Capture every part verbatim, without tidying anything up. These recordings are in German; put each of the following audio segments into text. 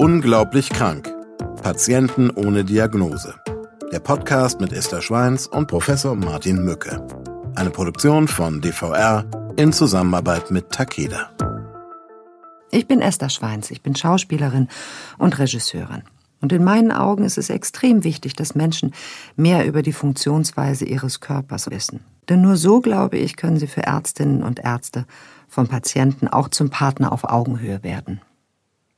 Unglaublich krank. Patienten ohne Diagnose. Der Podcast mit Esther Schweins und Professor Martin Mücke. Eine Produktion von D V R in Zusammenarbeit mit Takeda. Ich bin Esther Schweins, ich bin Schauspielerin und Regisseurin. Und in meinen Augen ist es extrem wichtig, dass Menschen mehr über die Funktionsweise ihres Körpers wissen. Denn nur so, glaube ich, können sie für Ärztinnen und Ärzte vom Patienten auch zum Partner auf Augenhöhe werden.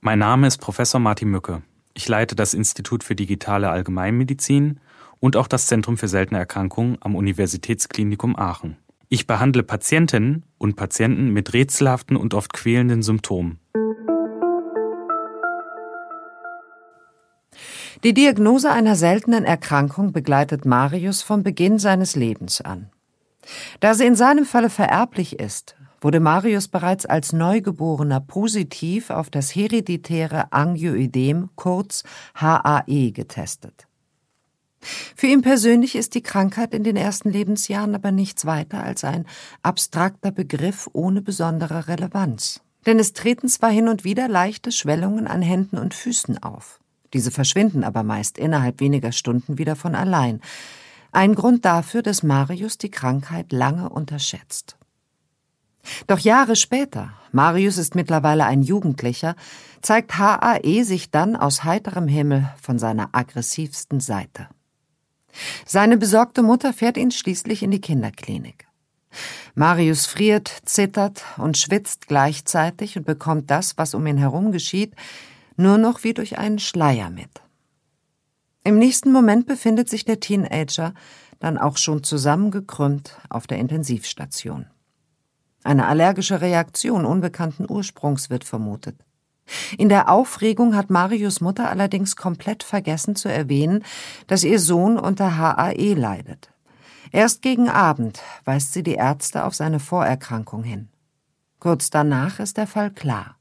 Mein Name ist Professor Martin Mücke. Ich leite das Institut für digitale Allgemeinmedizin und auch das Zentrum für seltene Erkrankungen am Universitätsklinikum Aachen. Ich behandle Patientinnen und Patienten mit rätselhaften und oft quälenden Symptomen. Die Diagnose einer seltenen Erkrankung begleitet Marius vom Beginn seines Lebens an. Da sie in seinem Falle vererblich ist, wurde Marius bereits als Neugeborener positiv auf das hereditäre Angioödem, kurz H A E, getestet. Für ihn persönlich ist die Krankheit in den ersten Lebensjahren aber nichts weiter als ein abstrakter Begriff ohne besondere Relevanz. Denn es treten zwar hin und wieder leichte Schwellungen an Händen und Füßen auf. Diese verschwinden aber meist innerhalb weniger Stunden wieder von allein. Ein Grund dafür, dass Marius die Krankheit lange unterschätzt. Doch Jahre später, Marius ist mittlerweile ein Jugendlicher, zeigt H A E sich dann aus heiterem Himmel von seiner aggressivsten Seite. Seine besorgte Mutter fährt ihn schließlich in die Kinderklinik. Marius friert, zittert und schwitzt gleichzeitig und bekommt das, was um ihn herum geschieht, nur noch wie durch einen Schleier mit. Im nächsten Moment befindet sich der Teenager dann auch schon zusammengekrümmt auf der Intensivstation. Eine allergische Reaktion unbekannten Ursprungs wird vermutet. In der Aufregung hat Marius' Mutter allerdings komplett vergessen zu erwähnen, dass ihr Sohn unter H A E leidet. Erst gegen Abend weist sie die Ärzte auf seine Vorerkrankung hin. Kurz danach ist der Fall klar.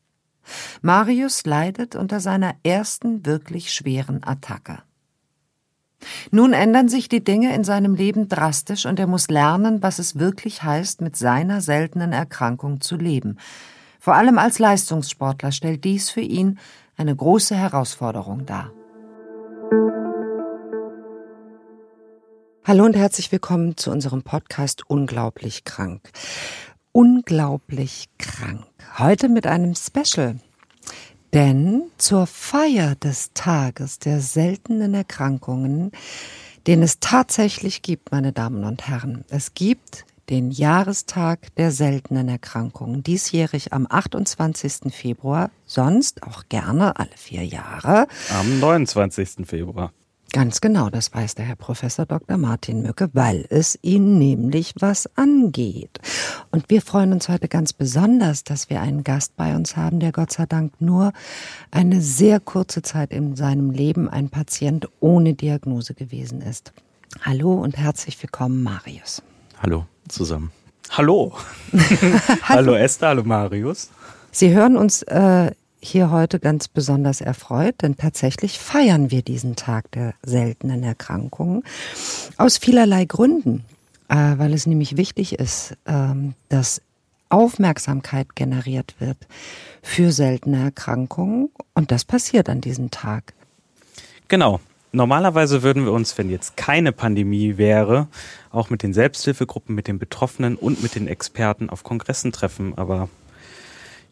Marius leidet unter seiner ersten wirklich schweren Attacke. Nun ändern sich die Dinge in seinem Leben drastisch und er muss lernen, was es wirklich heißt, mit seiner seltenen Erkrankung zu leben. Vor allem als Leistungssportler stellt dies für ihn eine große Herausforderung dar. Hallo und herzlich willkommen zu unserem Podcast Unglaublich krank. Unglaublich krank. Heute mit einem Special. Denn zur Feier des Tages der seltenen Erkrankungen, den es tatsächlich gibt, meine Damen und Herren, es gibt den Jahrestag der seltenen Erkrankungen, diesjährig am achtundzwanzigsten Februar, sonst auch gerne alle vier Jahre. Am neunundzwanzigsten Februar. Ganz genau, das weiß der Herr Professor Doktor Martin Mücke, weil es ihn nämlich was angeht. Und wir freuen uns heute ganz besonders, dass wir einen Gast bei uns haben, der Gott sei Dank nur eine sehr kurze Zeit in seinem Leben ein Patient ohne Diagnose gewesen ist. Hallo und herzlich willkommen, Marius. Hallo zusammen. Hallo. hallo. hallo Esther, hallo Marius. Sie hören uns äh, hier heute ganz besonders erfreut, denn tatsächlich feiern wir diesen Tag der seltenen Erkrankungen aus vielerlei Gründen, äh, weil es nämlich wichtig ist, ähm, dass Aufmerksamkeit generiert wird für seltene Erkrankungen und das passiert an diesem Tag. Genau. Normalerweise würden wir uns, wenn jetzt keine Pandemie wäre, auch mit den Selbsthilfegruppen, mit den Betroffenen und mit den Experten auf Kongressen treffen, aber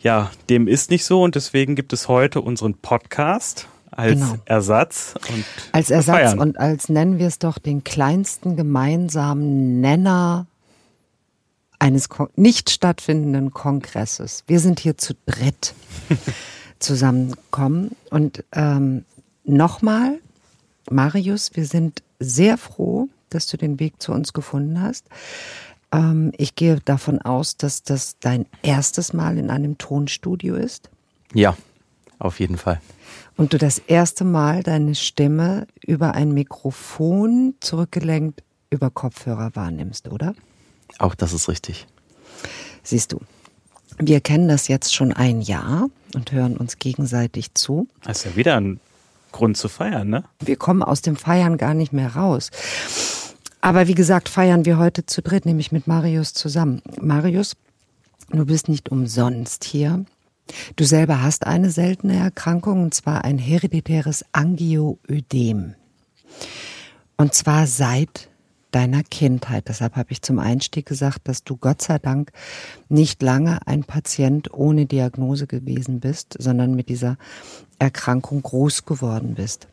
ja, dem ist nicht so und deswegen gibt es heute unseren Podcast als genau. Ersatz. Und als Ersatz feiern. Und als, nennen wir es doch, den kleinsten gemeinsamen Nenner eines nicht stattfindenden Kongresses. Wir sind hier zu dritt zusammengekommen und ähm, nochmal, Marius, wir sind sehr froh, dass du den Weg zu uns gefunden hast. Ich gehe davon aus, dass das dein erstes Mal in einem Tonstudio ist. Ja, auf jeden Fall. Und du das erste Mal deine Stimme über ein Mikrofon zurückgelenkt über Kopfhörer wahrnimmst, oder? Auch das ist richtig. Siehst du, wir kennen das jetzt schon ein Jahr und hören uns gegenseitig zu. Das ist ja wieder ein Grund zu feiern, ne? Wir kommen aus dem Feiern gar nicht mehr raus. Aber wie gesagt, feiern wir heute zu dritt, nämlich mit Marius zusammen. Marius, du bist nicht umsonst hier. Du selber hast eine seltene Erkrankung, und zwar ein hereditäres Angioödem. Und zwar seit deiner Kindheit. Deshalb habe ich zum Einstieg gesagt, dass du Gott sei Dank nicht lange ein Patient ohne Diagnose gewesen bist, sondern mit dieser Erkrankung groß geworden bist.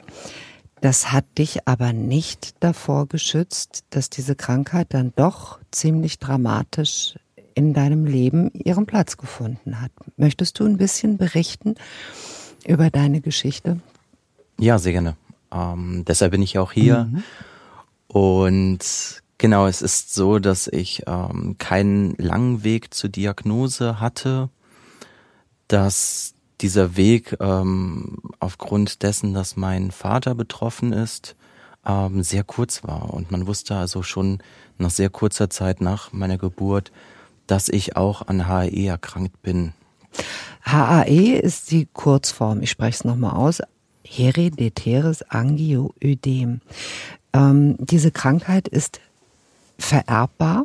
Das hat dich aber nicht davor geschützt, dass diese Krankheit dann doch ziemlich dramatisch in deinem Leben ihren Platz gefunden hat. Möchtest du ein bisschen berichten über deine Geschichte? Ja, sehr gerne. Ähm, deshalb bin ich auch hier. Mhm. Und genau, es ist so, dass ich ähm, keinen langen Weg zur Diagnose hatte, dass dieser Weg ähm, aufgrund dessen, dass mein Vater betroffen ist, ähm, sehr kurz war. Und man wusste also schon nach sehr kurzer Zeit nach meiner Geburt, dass ich auch an H A E erkrankt bin. H A E ist die Kurzform, ich spreche es nochmal aus, hereditäres Angioödem. Ähm, diese Krankheit ist vererbbar?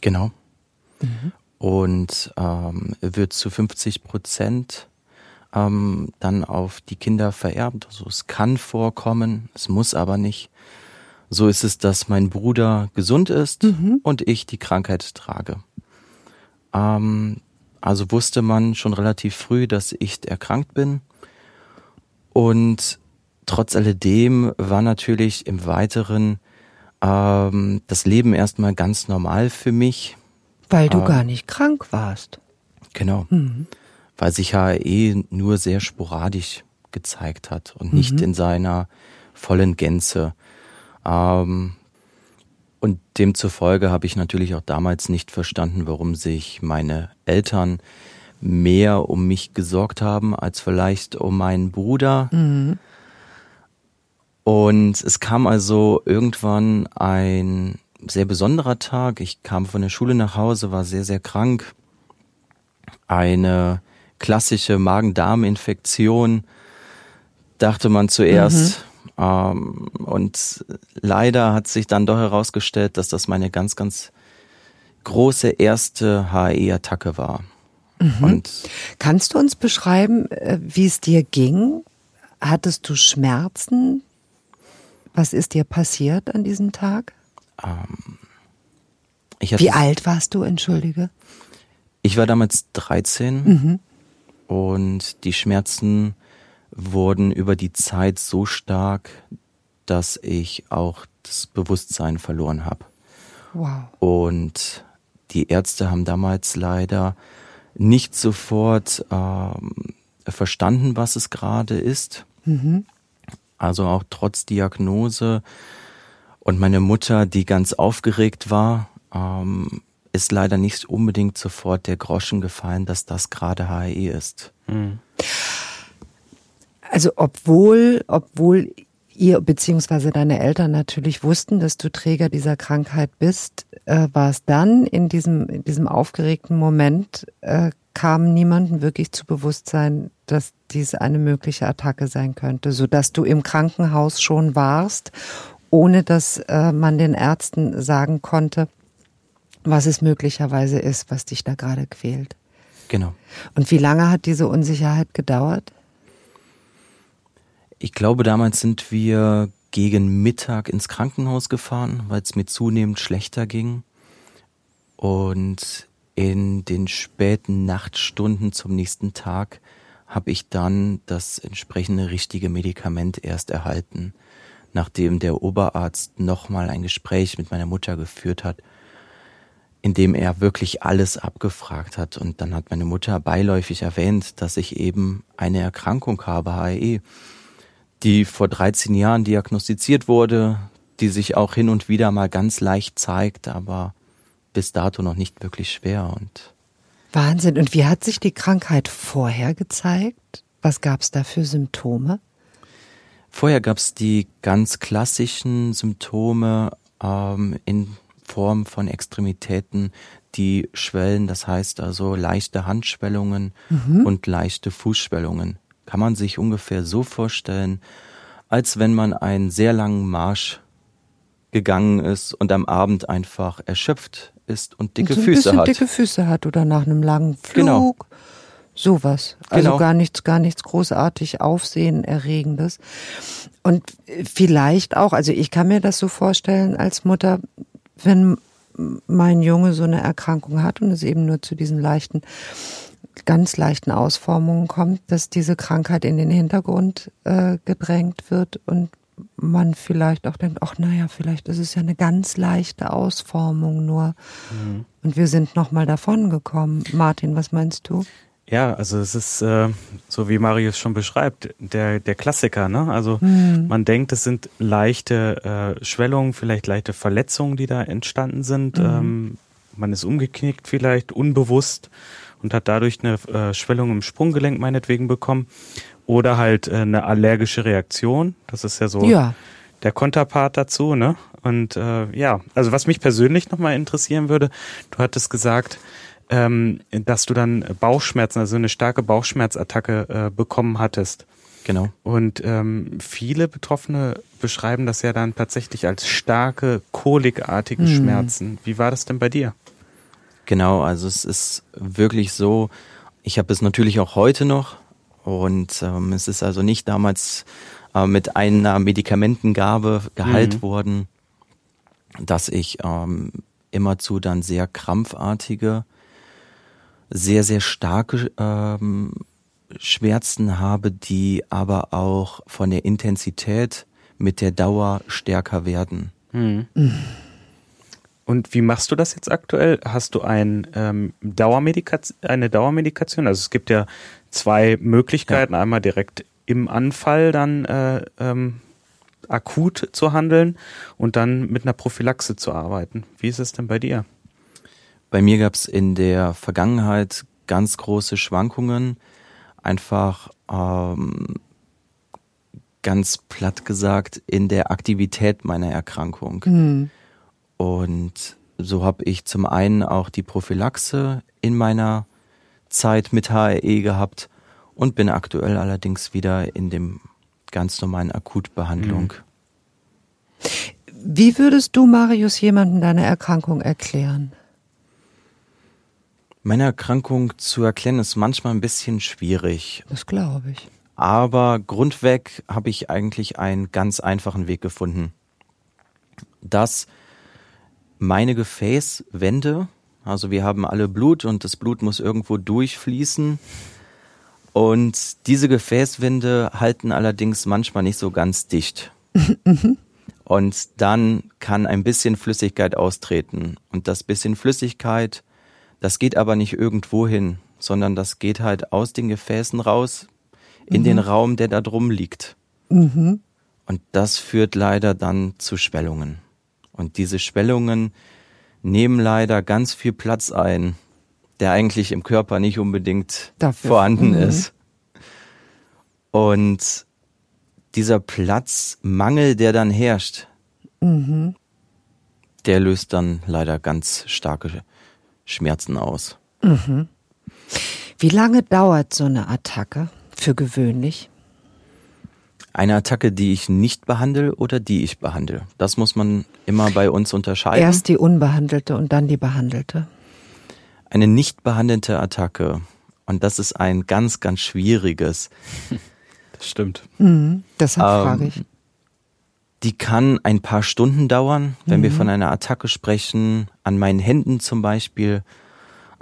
Genau. Mhm. Und ähm, wird zu fünfzig Prozent ähm, dann auf die Kinder vererbt. Also es kann vorkommen, es muss aber nicht. So ist es, dass mein Bruder gesund ist, mhm, und ich die Krankheit trage. Also wusste man schon relativ früh, dass ich erkrankt bin, und trotz alledem war natürlich im Weiteren ähm, das Leben erstmal ganz normal für mich. Weil du äh, gar nicht krank warst. Genau, mhm, weil sich H A E nur sehr sporadisch gezeigt hat und mhm, nicht in seiner vollen Gänze. Ähm, Und demzufolge habe ich natürlich auch damals nicht verstanden, warum sich meine Eltern mehr um mich gesorgt haben als vielleicht um meinen Bruder. Mhm. Und es kam also irgendwann ein sehr besonderer Tag. Ich kam von der Schule nach Hause, war sehr, sehr krank. Eine klassische Magen-Darm-Infektion, dachte man zuerst. Mhm. Um, und leider hat sich dann doch herausgestellt, dass das meine ganz, ganz große erste H A E-Attacke war. Mhm. Und kannst du uns beschreiben, wie es dir ging? Hattest du Schmerzen? Was ist dir passiert an diesem Tag? Um, ich hatte, wie alt warst du, entschuldige? Ich war damals dreizehn, mhm, und die Schmerzen wurden über die Zeit so stark, dass ich auch das Bewusstsein verloren habe. Wow. Und die Ärzte haben damals leider nicht sofort ähm, verstanden, was es gerade ist. Mhm. Also auch trotz Diagnose. Und meine Mutter, die ganz aufgeregt war, ähm, ist leider nicht unbedingt sofort der Groschen gefallen, dass das gerade H A E ist. Mhm. Also obwohl, obwohl ihr bzw. deine Eltern natürlich wussten, dass du Träger dieser Krankheit bist, äh, war es dann in diesem, in diesem aufgeregten Moment, äh, kam niemandem wirklich zu Bewusstsein, dass dies eine mögliche Attacke sein könnte, sodass du im Krankenhaus schon warst, ohne dass äh, man den Ärzten sagen konnte, was es möglicherweise ist, was dich da gerade quält. Genau. Und wie lange hat diese Unsicherheit gedauert? Ich glaube, damals sind wir gegen Mittag ins Krankenhaus gefahren, weil es mir zunehmend schlechter ging. Und in den späten Nachtstunden zum nächsten Tag habe ich dann das entsprechende richtige Medikament erst erhalten, nachdem der Oberarzt nochmal ein Gespräch mit meiner Mutter geführt hat, in dem er wirklich alles abgefragt hat. Und dann hat meine Mutter beiläufig erwähnt, dass ich eben eine Erkrankung habe, H A E, die vor dreizehn Jahren diagnostiziert wurde, die sich auch hin und wieder mal ganz leicht zeigt, aber bis dato noch nicht wirklich schwer. Und Wahnsinn. Und wie hat sich die Krankheit vorher gezeigt? Was gab es da für Symptome? Vorher gab es die ganz klassischen Symptome ähm, in Form von Extremitäten, die schwellen. Das heißt also leichte Handschwellungen, mhm, und leichte Fußschwellungen. Kann man sich ungefähr so vorstellen, als wenn man einen sehr langen Marsch gegangen ist und am Abend einfach erschöpft ist und dicke und so Füße hat. Dicke Füße hat oder nach einem langen Flug. Genau. Sowas. Also genau. gar nichts, gar nichts großartig Aufsehenerregendes. Und vielleicht auch, also ich kann mir das so vorstellen als Mutter, wenn mein Junge so eine Erkrankung hat und es eben nur zu diesen leichten, ganz leichten Ausformungen kommt, dass diese Krankheit in den Hintergrund äh, gedrängt wird und man vielleicht auch denkt, ach naja, vielleicht ist es ja eine ganz leichte Ausformung nur. Mhm. Und wir sind nochmal davon gekommen. Martin, was meinst du? Ja, also es ist äh, so, wie Marius schon beschreibt, der der Klassiker, ne? Also mhm. man denkt, es sind leichte äh, Schwellungen, vielleicht leichte Verletzungen, die da entstanden sind. Mhm. Ähm, man ist umgeknickt vielleicht, unbewusst und hat dadurch eine äh, Schwellung im Sprunggelenk meinetwegen bekommen. Oder halt äh, eine allergische Reaktion. Das ist ja so ja. der Konterpart dazu, ne? Und äh, ja, also was mich persönlich nochmal interessieren würde, du hattest gesagt, Ähm, dass du dann Bauchschmerzen, also eine starke Bauchschmerzattacke äh, bekommen hattest. Genau. Und ähm, viele Betroffene beschreiben das ja dann tatsächlich als starke, kolikartige hm. Schmerzen. Wie war das denn bei dir? Genau, also es ist wirklich so, ich habe es natürlich auch heute noch und ähm, es ist also nicht damals äh, mit einer Medikamentengabe geheilt hm. worden, dass ich ähm, immerzu dann sehr krampfartige sehr, sehr starke ähm, Schmerzen habe, die aber auch von der Intensität mit der Dauer stärker werden. Hm. Und wie machst du das jetzt aktuell? Hast du ein, ähm, Dauermedikaz- eine Dauermedikation? Also es gibt ja zwei Möglichkeiten. Ja. Einmal direkt im Anfall dann äh, ähm, akut zu handeln und dann mit einer Prophylaxe zu arbeiten. Wie ist es denn bei dir? Bei mir gab es in der Vergangenheit ganz große Schwankungen. Einfach ähm, ganz platt gesagt in der Aktivität meiner Erkrankung. Mhm. Und so habe ich zum einen auch die Prophylaxe in meiner Zeit mit H R E gehabt und bin aktuell allerdings wieder in dem ganz normalen Akutbehandlung. Mhm. Wie würdest du, Marius, jemandem deine Erkrankung erklären? Meine Erkrankung zu erklären ist manchmal ein bisschen schwierig. Das glaube ich. Aber grundweg habe ich eigentlich einen ganz einfachen Weg gefunden. Dass meine Gefäßwände, also wir haben alle Blut und das Blut muss irgendwo durchfließen. Und diese Gefäßwände halten allerdings manchmal nicht so ganz dicht. Und dann kann ein bisschen Flüssigkeit austreten. Und das bisschen Flüssigkeit, das geht aber nicht irgendwo hin, sondern das geht halt aus den Gefäßen raus in mhm. den Raum, der da drum liegt. Mhm. Und das führt leider dann zu Schwellungen. Und diese Schwellungen nehmen leider ganz viel Platz ein, der eigentlich im Körper nicht unbedingt Dafür. vorhanden mhm. ist. Und dieser Platzmangel, der dann herrscht, mhm. der löst dann leider ganz starke Schwellungen. Schmerzen aus. Mhm. Wie lange dauert so eine Attacke für gewöhnlich? Eine Attacke, die ich nicht behandle oder die ich behandle. Das muss man immer bei uns unterscheiden. Erst die unbehandelte und dann die behandelte. Eine nicht behandelte Attacke. Und das ist ein ganz, ganz schwieriges. Das stimmt. Mhm, deshalb ähm, frage ich. Die kann ein paar Stunden dauern, wenn mhm. wir von einer Attacke sprechen, an meinen Händen zum Beispiel,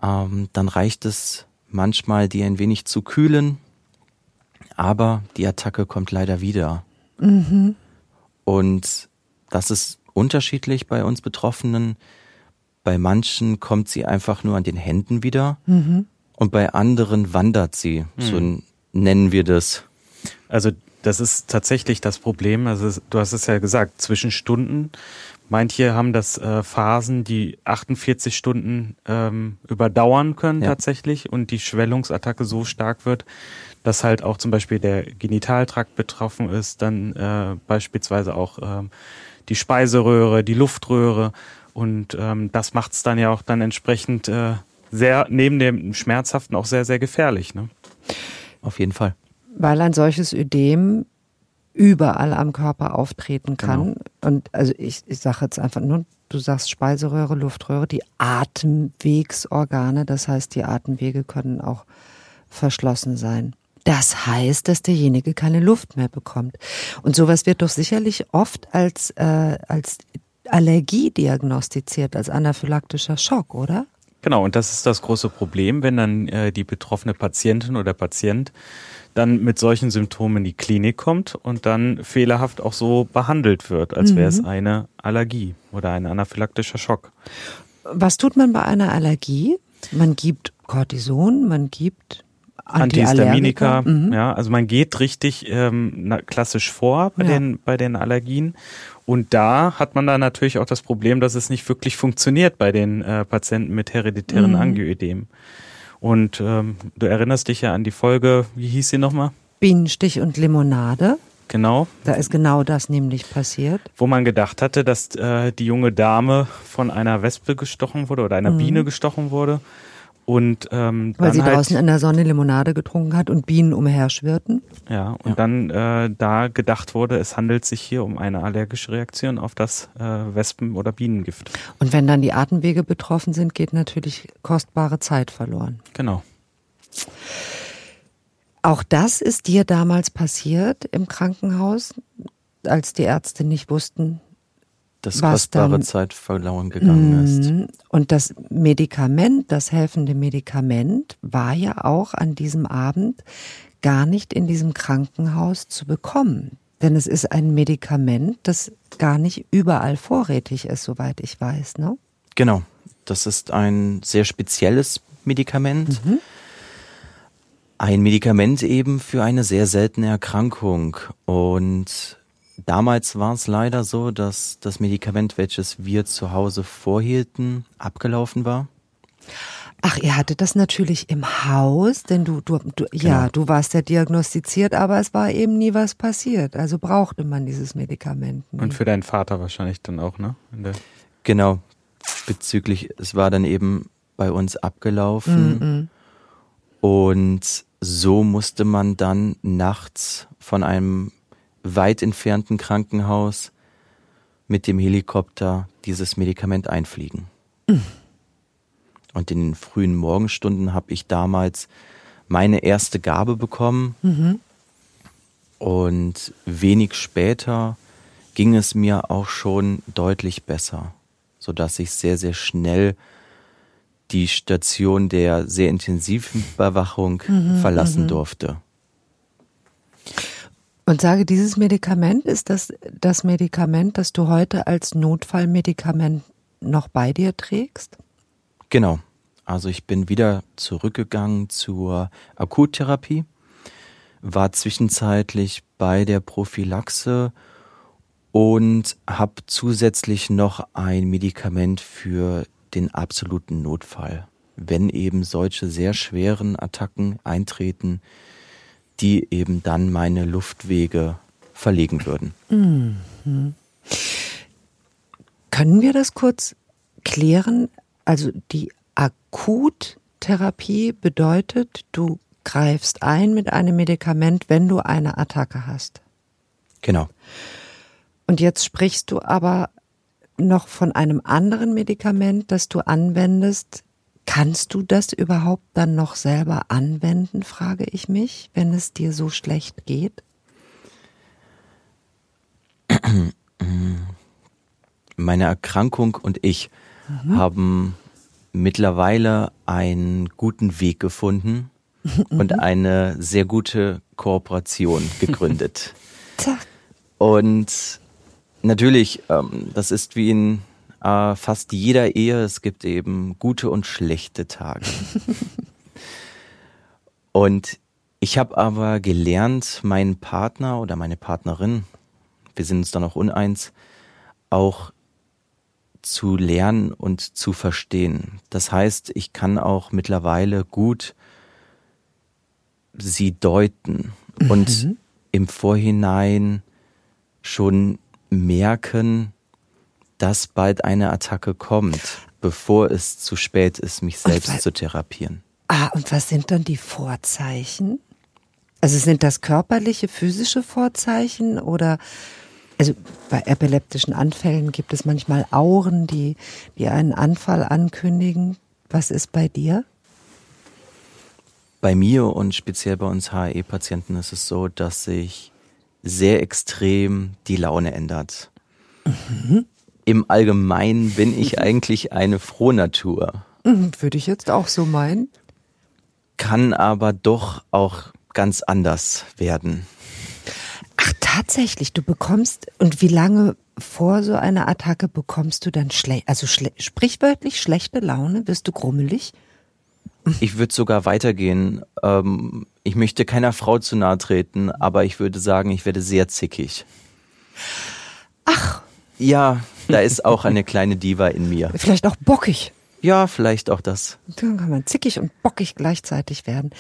ähm, dann reicht es manchmal, die ein wenig zu kühlen, aber die Attacke kommt leider wieder. Mhm. Und das ist unterschiedlich bei uns Betroffenen. Bei manchen kommt sie einfach nur an den Händen wieder mhm. und bei anderen wandert sie, mhm. so nennen wir das. Also das ist tatsächlich das Problem. Also du hast es ja gesagt, zwischen Stunden. Manche haben das äh, Phasen, die achtundvierzig Stunden ähm, überdauern können ja. tatsächlich und die Schwellungsattacke so stark wird, dass halt auch zum Beispiel der Genitaltrakt betroffen ist, dann äh, beispielsweise auch ähm, die Speiseröhre, die Luftröhre und ähm, das macht es dann ja auch dann entsprechend äh, sehr, neben dem Schmerzhaften auch sehr, sehr gefährlich. Ne? Auf jeden Fall. Weil ein solches Ödem überall am Körper auftreten kann. Genau. Und also ich, ich sage jetzt einfach nur, du sagst Speiseröhre, Luftröhre, die Atemwegsorgane, das heißt, die Atemwege können auch verschlossen sein. Das heißt, dass derjenige keine Luft mehr bekommt. Und sowas wird doch sicherlich oft als, äh, als Allergie diagnostiziert, als anaphylaktischer Schock, oder? Genau, und das ist das große Problem, wenn dann äh, die betroffene Patientin oder Patient dann mit solchen Symptomen in die Klinik kommt und dann fehlerhaft auch so behandelt wird, als mhm. wäre es eine Allergie oder ein anaphylaktischer Schock. Was tut man bei einer Allergie? Man gibt Cortison, man gibt Antihistaminika. Mhm. Ja, also man geht richtig ähm, klassisch vor bei, ja. den, bei den Allergien. Und da hat man dann natürlich auch das Problem, dass es nicht wirklich funktioniert bei den äh, Patienten mit hereditären mhm. Angioödem. Und ähm, du erinnerst dich ja an die Folge, wie hieß sie nochmal? Bienenstich und Limonade. Genau. Da ist genau das nämlich passiert. Wo man gedacht hatte, dass äh, die junge Dame von einer Wespe gestochen wurde oder einer mhm. Biene gestochen wurde. Und, ähm, Weil dann sie halt, draußen in der Sonne Limonade getrunken hat und Bienen umherschwirrten. Ja, und ja. dann äh, da gedacht wurde, es handelt sich hier um eine allergische Reaktion auf das äh, Wespen- oder Bienengift. Und wenn dann die Atemwege betroffen sind, geht natürlich kostbare Zeit verloren. Genau. Auch das ist dir damals passiert im Krankenhaus, als die Ärzte nicht wussten, dass kostbare Zeit verloren gegangen ist. Und das Medikament, das helfende Medikament, war ja auch an diesem Abend gar nicht in diesem Krankenhaus zu bekommen. Denn es ist ein Medikament, das gar nicht überall vorrätig ist, soweit ich weiß, ne? Genau. Das ist ein sehr spezielles Medikament. Mhm. Ein Medikament eben für eine sehr seltene Erkrankung. Und damals war es leider so, dass das Medikament, welches wir zu Hause vorhielten, abgelaufen war. Ach, ihr hattet das natürlich im Haus, denn du, du, du ja, genau. du warst ja diagnostiziert, aber es war eben nie was passiert. Also brauchte man dieses Medikament nie. Und für deinen Vater wahrscheinlich dann auch, ne? Genau, bezüglich, es war dann eben bei uns abgelaufen. Mm-mm. Und so musste man dann nachts von einem weit entfernten Krankenhaus mit dem Helikopter dieses Medikament einfliegen. Mhm. Und in den frühen Morgenstunden habe ich damals meine erste Gabe bekommen. Mhm. Und wenig später ging es mir auch schon deutlich besser, sodass ich sehr, sehr schnell die Station der sehr intensiven Überwachung mhm, verlassen mhm. durfte. Und sage, dieses Medikament ist das, das Medikament, das du heute als Notfallmedikament noch bei dir trägst? Genau. Also ich bin wieder zurückgegangen zur Akuttherapie, war zwischenzeitlich bei der Prophylaxe und habe zusätzlich noch ein Medikament für den absoluten Notfall, wenn eben solche sehr schweren Attacken eintreten, die eben dann meine Luftwege verlegen würden. Mhm. Können wir das kurz klären? Also die Akuttherapie bedeutet, du greifst ein mit einem Medikament, wenn du eine Attacke hast. Genau. Und jetzt sprichst du aber noch von einem anderen Medikament, das du anwendest. Kannst du das überhaupt dann noch selber anwenden, frage ich mich, wenn es dir so schlecht geht? Meine Erkrankung und ich mhm. haben mittlerweile einen guten Weg gefunden mhm. und eine sehr gute Kooperation gegründet. Und natürlich, das ist wie ein fast jeder Ehe, es gibt eben gute und schlechte Tage. Und ich habe aber gelernt, meinen Partner oder meine Partnerin, wir sind uns dann auch uneins, auch zu lernen und zu verstehen. Das heißt, ich kann auch mittlerweile gut sie deuten mhm. und im Vorhinein schon merken, dass bald eine Attacke kommt, bevor es zu spät ist, mich selbst was, zu therapieren. Ah, und was sind dann die Vorzeichen? Also sind das körperliche, physische Vorzeichen oder, also bei epileptischen Anfällen gibt es manchmal Auren, die, die einen Anfall ankündigen. Was ist bei dir? bei mir und speziell bei uns H E-Patienten ist es so, dass sich sehr extrem die Laune ändert. Mhm. Im Allgemeinen bin ich eigentlich eine Frohnatur. Würde ich jetzt auch so meinen. Kann aber doch auch ganz anders werden. Ach, tatsächlich, du bekommst, und wie lange vor so einer Attacke bekommst du dann schlecht, also schle- sprichwörtlich schlechte Laune, wirst du grummelig? Ich würde sogar weitergehen. Ähm, ich möchte keiner Frau zu nahe treten, aber ich würde sagen, ich werde sehr zickig. Ach. Ja, da ist auch eine kleine Diva in mir. Vielleicht auch bockig. Ja, vielleicht auch das. Dann kann man zickig und bockig gleichzeitig werden.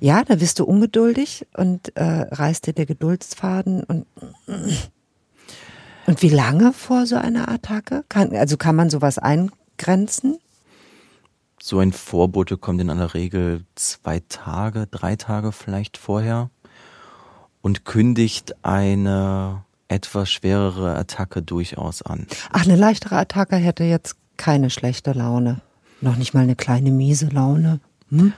Ja, dann wirst du ungeduldig und äh, reißt dir der Geduldsfaden. Und, und wie lange vor so einer Attacke? Kann, also kann man sowas eingrenzen? So ein Vorbote kommt in aller Regel zwei Tage, drei Tage vielleicht vorher und kündigt eine etwas schwerere Attacke durchaus an. Ach, eine leichtere Attacke hätte jetzt keine schlechte Laune. Noch nicht mal eine kleine miese Laune. Hm?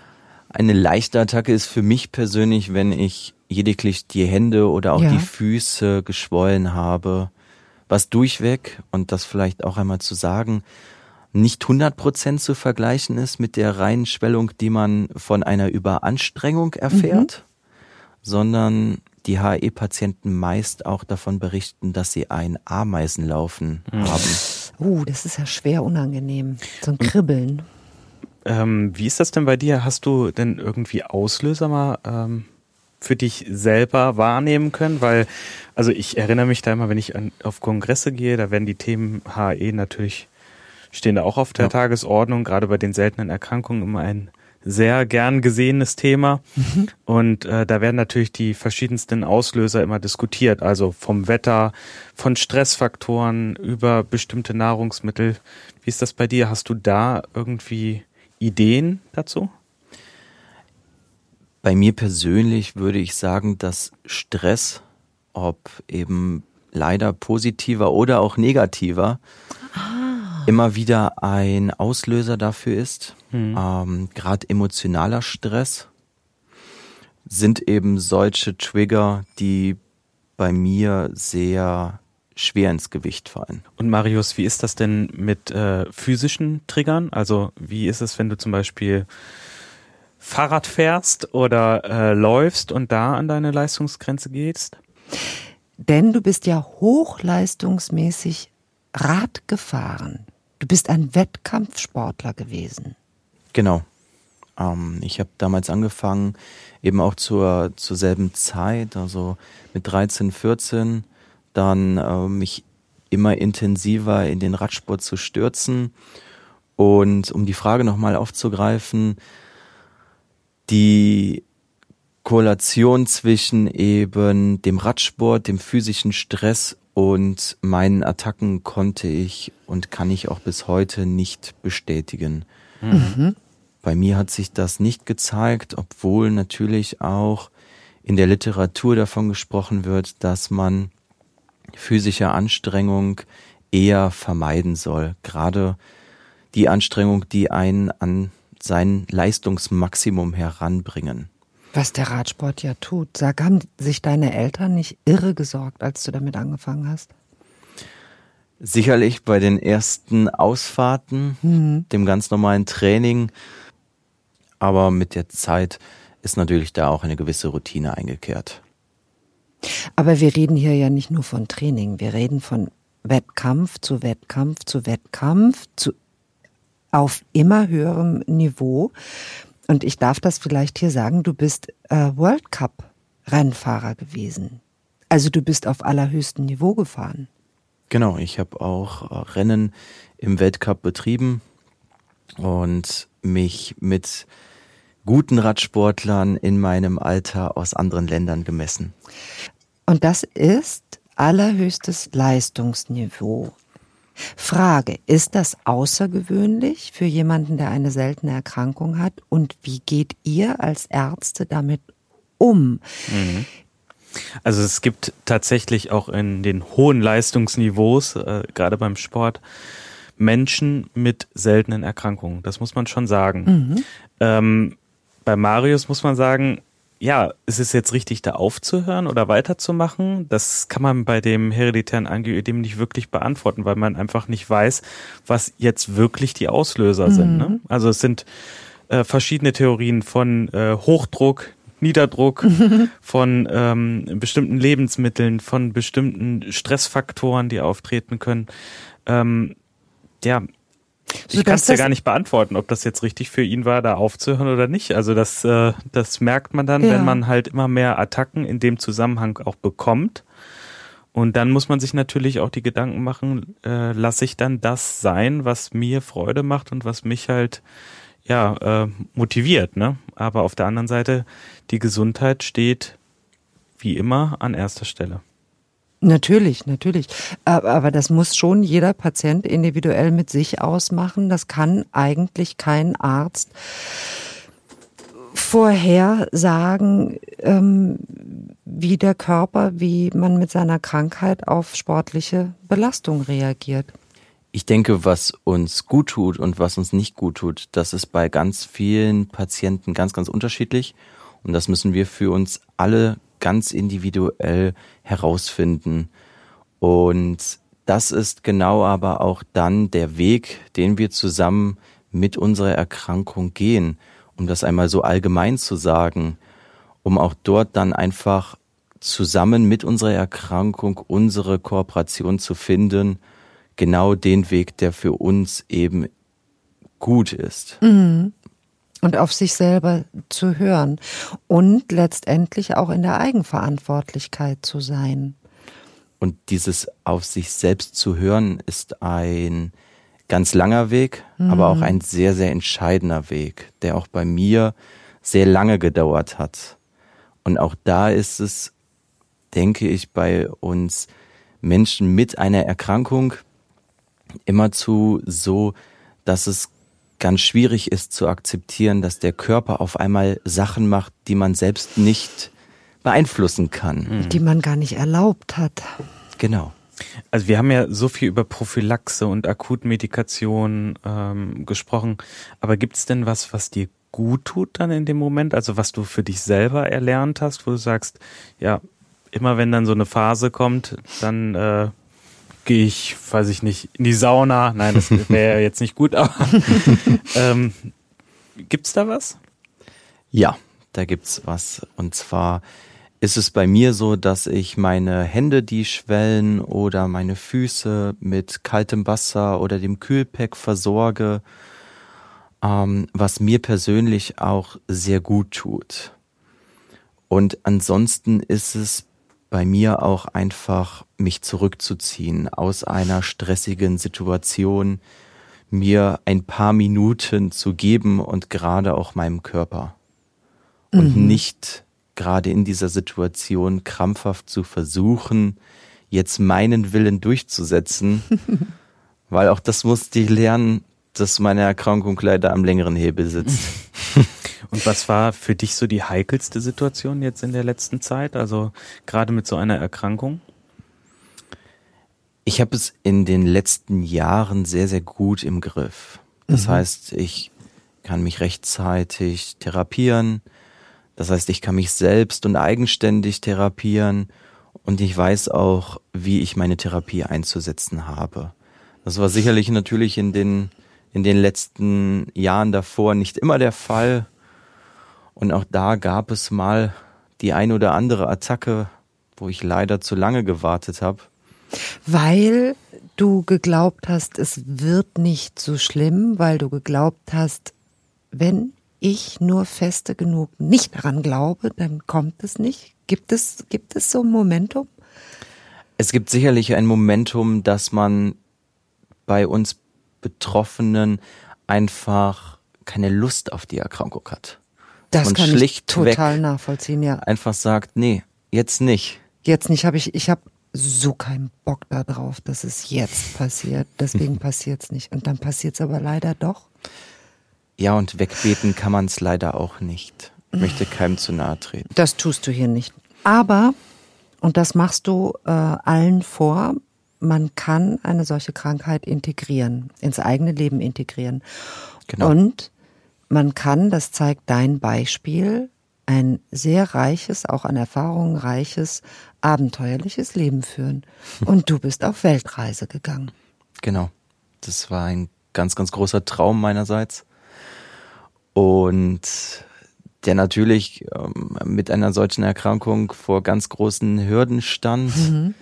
Eine leichte Attacke ist für mich persönlich, wenn ich lediglich die Hände oder auch ja. die Füße geschwollen habe, was durchweg, und das vielleicht auch einmal zu sagen, nicht hundert Prozent zu vergleichen ist mit der reinen Schwellung, die man von einer Überanstrengung erfährt, mhm. sondern die H E-Patienten meist auch davon berichten, dass sie einen Ameisenlaufen mhm. haben. Uh, das ist ja schwer unangenehm. So ein Kribbeln. Ähm, wie ist das denn bei dir? Hast du denn irgendwie Auslöser mal ähm, für dich selber wahrnehmen können? Weil, also ich erinnere mich da immer, wenn ich an, auf Kongresse gehe, da werden die Themen H E natürlich, stehen da auch auf der ja. Tagesordnung, gerade bei den seltenen Erkrankungen immer ein sehr gern gesehenes Thema. Mhm. Und äh, da werden natürlich die verschiedensten Auslöser immer diskutiert. Also vom Wetter, von Stressfaktoren über bestimmte Nahrungsmittel. Wie ist das bei dir? Hast du da irgendwie Ideen dazu? Bei mir persönlich würde ich sagen, dass Stress, ob eben leider positiver oder auch negativer, ah. immer wieder ein Auslöser dafür ist. Mhm. Ähm, gerade emotionaler Stress sind eben solche Trigger, die bei mir sehr schwer ins Gewicht fallen. Und Marius, wie ist das denn mit äh, physischen Triggern? Also wie ist es, wenn du zum Beispiel Fahrrad fährst oder äh, läufst und da an deine Leistungsgrenze gehst? Denn du bist ja hochleistungsmäßig Rad gefahren. Du bist ein Wettkampfsportler gewesen. Genau. Ähm, ich habe damals angefangen, eben auch zur, zur selben Zeit, also mit dreizehn, vierzehn, dann äh, mich immer intensiver in den Radsport zu stürzen. Und um die Frage nochmal aufzugreifen, die Korrelation zwischen eben dem Radsport, dem physischen Stress und meinen Attacken konnte ich und kann ich auch bis heute nicht bestätigen. Mhm. Bei mir hat sich das nicht gezeigt, obwohl natürlich auch in der Literatur davon gesprochen wird, dass man physische Anstrengung eher vermeiden soll. Gerade die Anstrengung, die einen an sein Leistungsmaximum heranbringen. Was der Radsport ja tut. Sag, haben sich deine Eltern nicht irre gesorgt, als du damit angefangen hast? Sicherlich bei den ersten Ausfahrten, mhm. dem ganz normalen Training. Aber mit der Zeit ist natürlich da auch eine gewisse Routine eingekehrt. Aber wir reden hier ja nicht nur von Training. Wir reden von Wettkampf zu Wettkampf zu Wettkampf zu auf immer höherem Niveau. Und ich darf das vielleicht hier sagen, du bist äh, World Cup-Rennfahrer gewesen. Also du bist auf allerhöchstem Niveau gefahren. Genau, ich habe auch Rennen im Weltcup betrieben und mich mit guten Radsportlern in meinem Alter aus anderen Ländern gemessen. Und das ist allerhöchstes Leistungsniveau. Frage, ist das außergewöhnlich für jemanden, der eine seltene Erkrankung hat? Und wie geht ihr als Ärzte damit um? Mhm. Also es gibt tatsächlich auch in den hohen Leistungsniveaus, äh, gerade beim Sport, Menschen mit seltenen Erkrankungen. Das muss man schon sagen. Mhm. Ähm, bei Marius muss man sagen, ja, ist es jetzt richtig, da aufzuhören oder weiterzumachen? Das kann man bei dem hereditären Angioödem nicht wirklich beantworten, weil man einfach nicht weiß, was jetzt wirklich die Auslöser mhm. sind. Ne? Also es sind äh, verschiedene Theorien von äh, Hochdruck, Niederdruck, von ähm, bestimmten Lebensmitteln, von bestimmten Stressfaktoren, die auftreten können. Ähm, ja, ich kann es ja gar nicht beantworten, ob das jetzt richtig für ihn war, da aufzuhören oder nicht. Also das, äh, das merkt man dann, ja. wenn man halt immer mehr Attacken in dem Zusammenhang auch bekommt. Und dann muss man sich natürlich auch die Gedanken machen, äh, lasse ich dann das sein, was mir Freude macht und was mich halt ja äh, motiviert. Ne? Aber auf der anderen Seite, die Gesundheit steht wie immer an erster Stelle. Natürlich, natürlich. Aber, aber das muss schon jeder Patient individuell mit sich ausmachen. Das kann eigentlich kein Arzt vorhersagen, ähm, wie der Körper, wie man mit seiner Krankheit auf sportliche Belastung reagiert. Ich denke, was uns gut tut und was uns nicht gut tut, das ist bei ganz vielen Patienten ganz, ganz unterschiedlich. Und das müssen wir für uns alle ganz individuell herausfinden. Und das ist genau aber auch dann der Weg, den wir zusammen mit unserer Erkrankung gehen, um das einmal so allgemein zu sagen, um auch dort dann einfach zusammen mit unserer Erkrankung unsere Kooperation zu finden, genau den Weg, der für uns eben gut ist. Mhm. Und auf sich selber zu hören und letztendlich auch in der Eigenverantwortlichkeit zu sein. Und dieses auf sich selbst zu hören ist ein ganz langer Weg, mhm. aber auch ein sehr, sehr entscheidender Weg, der auch bei mir sehr lange gedauert hat. Und auch da ist es, denke ich, bei uns Menschen mit einer Erkrankung immerzu so, dass es ganz schwierig ist zu akzeptieren, dass der Körper auf einmal Sachen macht, die man selbst nicht beeinflussen kann. Die man gar nicht erlaubt hat. Genau. Also wir haben ja so viel über Prophylaxe und Akutmedikation ähm, gesprochen, aber gibt es denn was, was dir gut tut dann in dem Moment? Also was du für dich selber erlernt hast, wo du sagst, ja, immer wenn dann so eine Phase kommt, dann äh, gehe ich, weiß ich nicht, in die Sauna. Nein, das wäre ja jetzt nicht gut, aber ähm, gibt's da was? Ja, da gibt's was. Und zwar ist es bei mir so, dass ich meine Hände, die schwellen, oder meine Füße mit kaltem Wasser oder dem Kühlpack versorge, ähm, was mir persönlich auch sehr gut tut. Und ansonsten ist es bei mir auch einfach, mich zurückzuziehen aus einer stressigen Situation, mir ein paar Minuten zu geben und gerade auch meinem Körper. Und mhm. nicht gerade in dieser Situation krampfhaft zu versuchen, jetzt meinen Willen durchzusetzen, weil auch das musste ich lernen, dass meine Erkrankung leider am längeren Hebel sitzt. Und was war für dich so die heikelste Situation jetzt in der letzten Zeit, also gerade mit so einer Erkrankung? Ich habe es in den letzten Jahren sehr, sehr gut im Griff. Das mhm. heißt, ich kann mich rechtzeitig therapieren. Das heißt, ich kann mich selbst und eigenständig therapieren. Und ich weiß auch, wie ich meine Therapie einzusetzen habe. Das war sicherlich natürlich in den, in den letzten Jahren davor nicht immer der Fall. Und auch da gab es mal die ein oder andere Attacke, wo ich leider zu lange gewartet habe. Weil du geglaubt hast, es wird nicht so schlimm, weil du geglaubt hast, wenn ich nur feste genug nicht daran glaube, dann kommt es nicht. Gibt es, gibt es so ein Momentum? Es gibt sicherlich ein Momentum, dass man bei uns Betroffenen einfach keine Lust auf die Erkrankung hat. Das kann ich total nachvollziehen, ja. Einfach sagt, nee, jetzt nicht. Jetzt nicht, habe ich, ich habe so keinen Bock da drauf, dass es jetzt passiert. Deswegen passiert es nicht. Und dann passiert es aber leider doch. Ja, und wegbeten kann man es leider auch nicht. Möchte keinem zu nahe treten. Das tust du hier nicht. Aber, und das machst du äh, allen vor, man kann eine solche Krankheit integrieren, ins eigene Leben integrieren. Genau. Und man kann, das zeigt dein Beispiel, ein sehr reiches, auch an Erfahrungen reiches, abenteuerliches Leben führen. Und du bist auf Weltreise gegangen. Genau. Das war ein ganz, ganz großer Traum meinerseits. Und der natürlich ähm, mit einer solchen Erkrankung vor ganz großen Hürden stand. Mhm.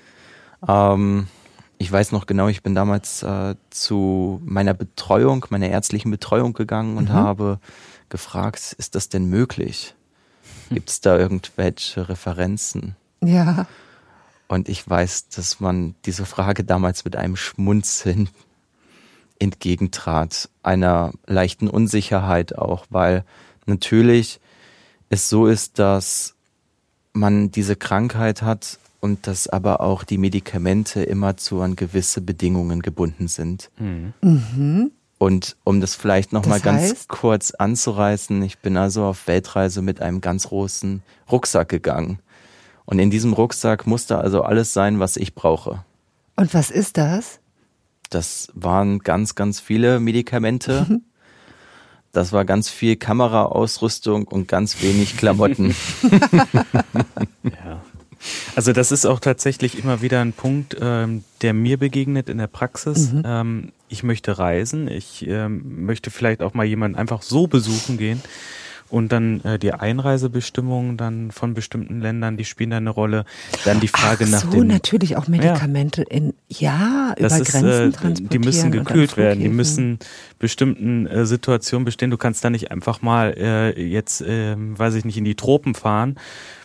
Ähm, ich weiß noch genau, ich bin damals äh, zu meiner Betreuung, meiner ärztlichen Betreuung gegangen und mhm. habe gefragt, ist das denn möglich? Gibt es da irgendwelche Referenzen? Ja. Und ich weiß, dass man diese Frage damals mit einem Schmunzeln entgegentrat, einer leichten Unsicherheit auch, weil natürlich es so ist, dass man diese Krankheit hat und dass aber auch die Medikamente immer zu an gewisse Bedingungen gebunden sind. Mhm. Mhm. Und um das vielleicht nochmal ganz kurz anzureißen, ich bin also auf Weltreise mit einem ganz großen Rucksack gegangen. Und in diesem Rucksack musste also alles sein, was ich brauche. Und was ist das? Das waren ganz, ganz viele Medikamente. Das war ganz viel Kameraausrüstung und ganz wenig Klamotten. Ja. Also das ist auch tatsächlich immer wieder ein Punkt, ähm, der mir begegnet in der Praxis. Mhm. Ähm, ich möchte reisen, ich ähm, möchte vielleicht auch mal jemanden einfach so besuchen gehen und dann äh, die Einreisebestimmungen dann von bestimmten Ländern, die spielen da eine Rolle. Dann die Frage Ach nach so, den, natürlich auch Medikamente ja. in ja über das Grenzen ist, äh, transportieren. Die müssen gekühlt werden, die müssen bestimmten äh, Situationen bestehen. Du kannst da nicht einfach mal äh, jetzt, äh, weiß ich nicht, in die Tropen fahren.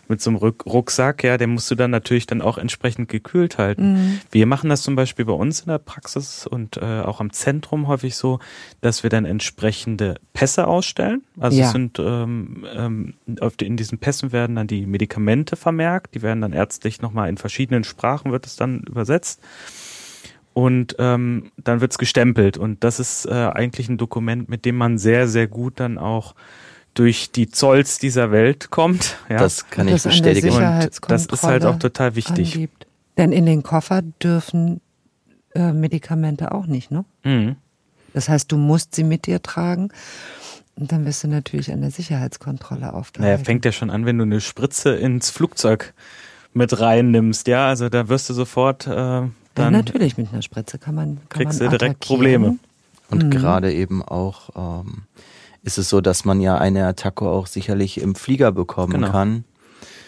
Mit so einem Rucksack, ja, den musst du dann natürlich dann auch entsprechend gekühlt halten. Mhm. Wir machen das zum Beispiel bei uns in der Praxis und äh, auch am Zentrum häufig so, dass wir dann entsprechende Pässe ausstellen. Also ja. es sind ähm, ähm, auf die, in diesen Pässen werden dann die Medikamente vermerkt, die werden dann ärztlich nochmal in verschiedenen Sprachen wird es dann übersetzt. Und ähm, dann wird es gestempelt. Und das ist äh, eigentlich ein Dokument, mit dem man sehr, sehr gut dann auch durch die Zolls dieser Welt kommt. Ja. Das kann ich bestätigen. Und das ist halt auch total wichtig. Angibt. Denn in den Koffer dürfen äh, Medikamente auch nicht, ne? Mhm. Das heißt, du musst sie mit dir tragen. Und dann wirst du natürlich an der Sicherheitskontrolle aufgehalten. Naja, fängt ja schon an, wenn du eine Spritze ins Flugzeug mit reinnimmst. Ja, also da wirst du sofort äh, dann... Ja, natürlich, mit einer Spritze kann man kann kriegst man du direkt Probleme. Und mhm. gerade eben auch... Ähm, ist es so, dass man ja eine Attacke auch sicherlich im Flieger bekommen genau. kann.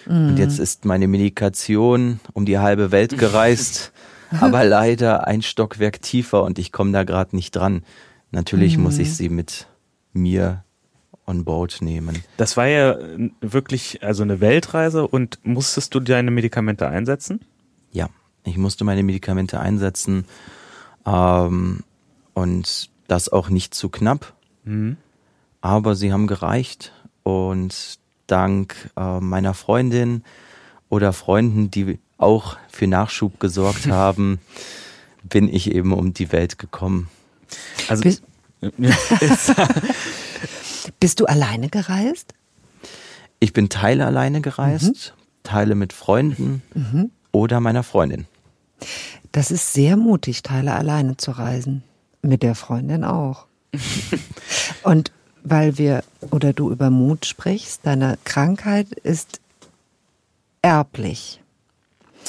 Mhm. Und jetzt ist meine Medikation um die halbe Welt gereist, aber leider ein Stockwerk tiefer und ich komme da gerade nicht dran. Natürlich mhm. muss ich sie mit mir on board nehmen. Das war ja wirklich also eine Weltreise und musstest du deine Medikamente einsetzen? Ja, ich musste meine Medikamente einsetzen ähm, und das auch nicht zu knapp. Mhm. Aber sie haben gereicht und dank äh, meiner Freundin oder Freunden, die auch für Nachschub gesorgt haben, bin ich eben um die Welt gekommen. Also Bist, bist du alleine gereist? Ich bin Teile alleine gereist, mhm. Teile mit Freunden mhm. oder meiner Freundin. Das ist sehr mutig, Teile alleine zu reisen. Mit der Freundin auch. Und weil wir, oder du über Mut sprichst, deine Krankheit ist erblich.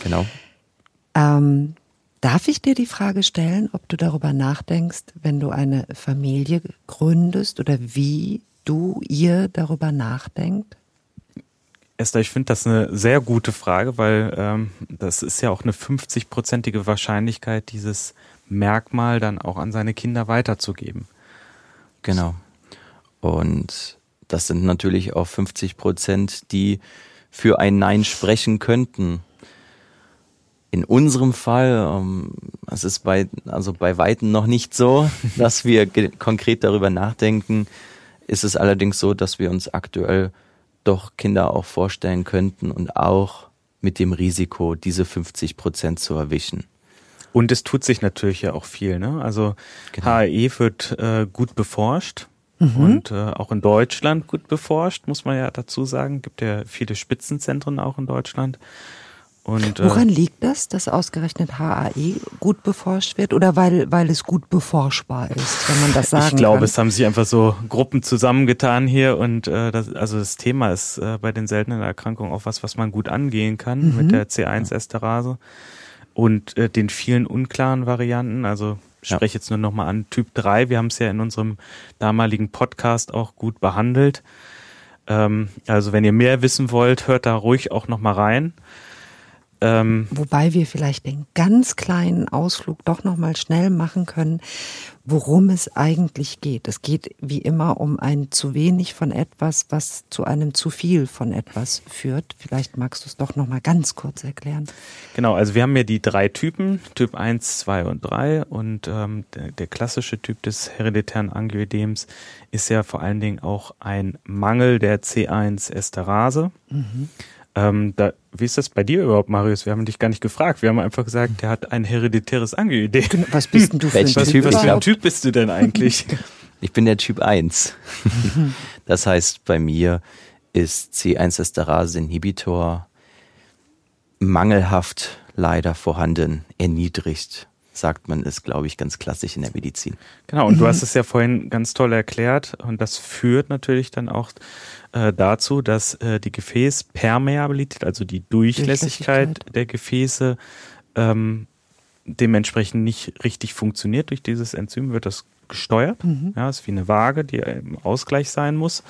Genau. Ähm, darf ich dir die Frage stellen, ob du darüber nachdenkst, wenn du eine Familie gründest oder wie du ihr darüber nachdenkt? Esther, ich finde das eine sehr gute Frage, weil ähm, das ist ja auch eine fünfzig-prozentige Wahrscheinlichkeit, dieses Merkmal dann auch an seine Kinder weiterzugeben. Genau. Und das sind natürlich auch fünfzig Prozent, die für ein Nein sprechen könnten. In unserem Fall, es ist bei, also bei Weitem noch nicht so, dass wir ge- konkret darüber nachdenken. Ist es allerdings so, dass wir uns aktuell doch Kinder auch vorstellen könnten und auch mit dem Risiko, diese fünfzig Prozent zu erwischen. Und es tut sich natürlich ja auch viel, ne? Also genau. H I V wird äh, gut beforscht. Und äh, auch in Deutschland gut beforscht, muss man ja dazu sagen. Gibt ja viele Spitzenzentren auch in Deutschland. Und, woran äh, liegt das, dass ausgerechnet H A E gut beforscht wird? Oder weil, weil es gut beforschbar ist, wenn man das sagen kann? Ich glaube, kann. Es haben sich einfach so Gruppen zusammengetan hier. Und äh, das, also das Thema ist äh, bei den seltenen Erkrankungen auch was, was man gut angehen kann, mhm, mit der C eins Esterase und äh, den vielen unklaren Varianten. Also ich ja. spreche jetzt nur nochmal an Typ drei. Wir haben es ja in unserem damaligen Podcast auch gut behandelt. Ähm, also wenn ihr mehr wissen wollt, hört da ruhig auch nochmal rein. Ähm, Wobei wir vielleicht den ganz kleinen Ausflug doch nochmal schnell machen können, worum es eigentlich geht. Es geht wie immer um ein zu wenig von etwas, was zu einem zu viel von etwas führt. Vielleicht magst du es doch nochmal ganz kurz erklären. Genau, also wir haben hier die drei Typen, Typ eins, zwei und drei. Und ähm, der, der klassische Typ des hereditären Angioödems ist ja vor allen Dingen auch ein Mangel der C eins Esterase. Mhm. Ähm, da, wie ist das bei dir überhaupt, Marius? Wir haben dich gar nicht gefragt. Wir haben einfach gesagt, der hat ein hereditäres Angioödem. Was bist denn du für ein Typ? Typ? Was für ein Typ bist du denn eigentlich? Ich bin der Typ eins. Das heißt, bei mir ist C eins Esterase-Inhibitor mangelhaft leider vorhanden, erniedrigt, sagt man es, glaube ich, ganz klassisch in der Medizin. Genau, und du hast es ja vorhin ganz toll erklärt. Und das führt natürlich dann auch äh, dazu, dass äh, die Gefäßpermeabilität, also die Durchlässigkeit, Durchlässigkeit. der Gefäße, ähm, dementsprechend nicht richtig funktioniert. Durch dieses Enzym wird das gesteuert. Mhm. Ja, ist wie eine Waage, die im Ausgleich sein muss.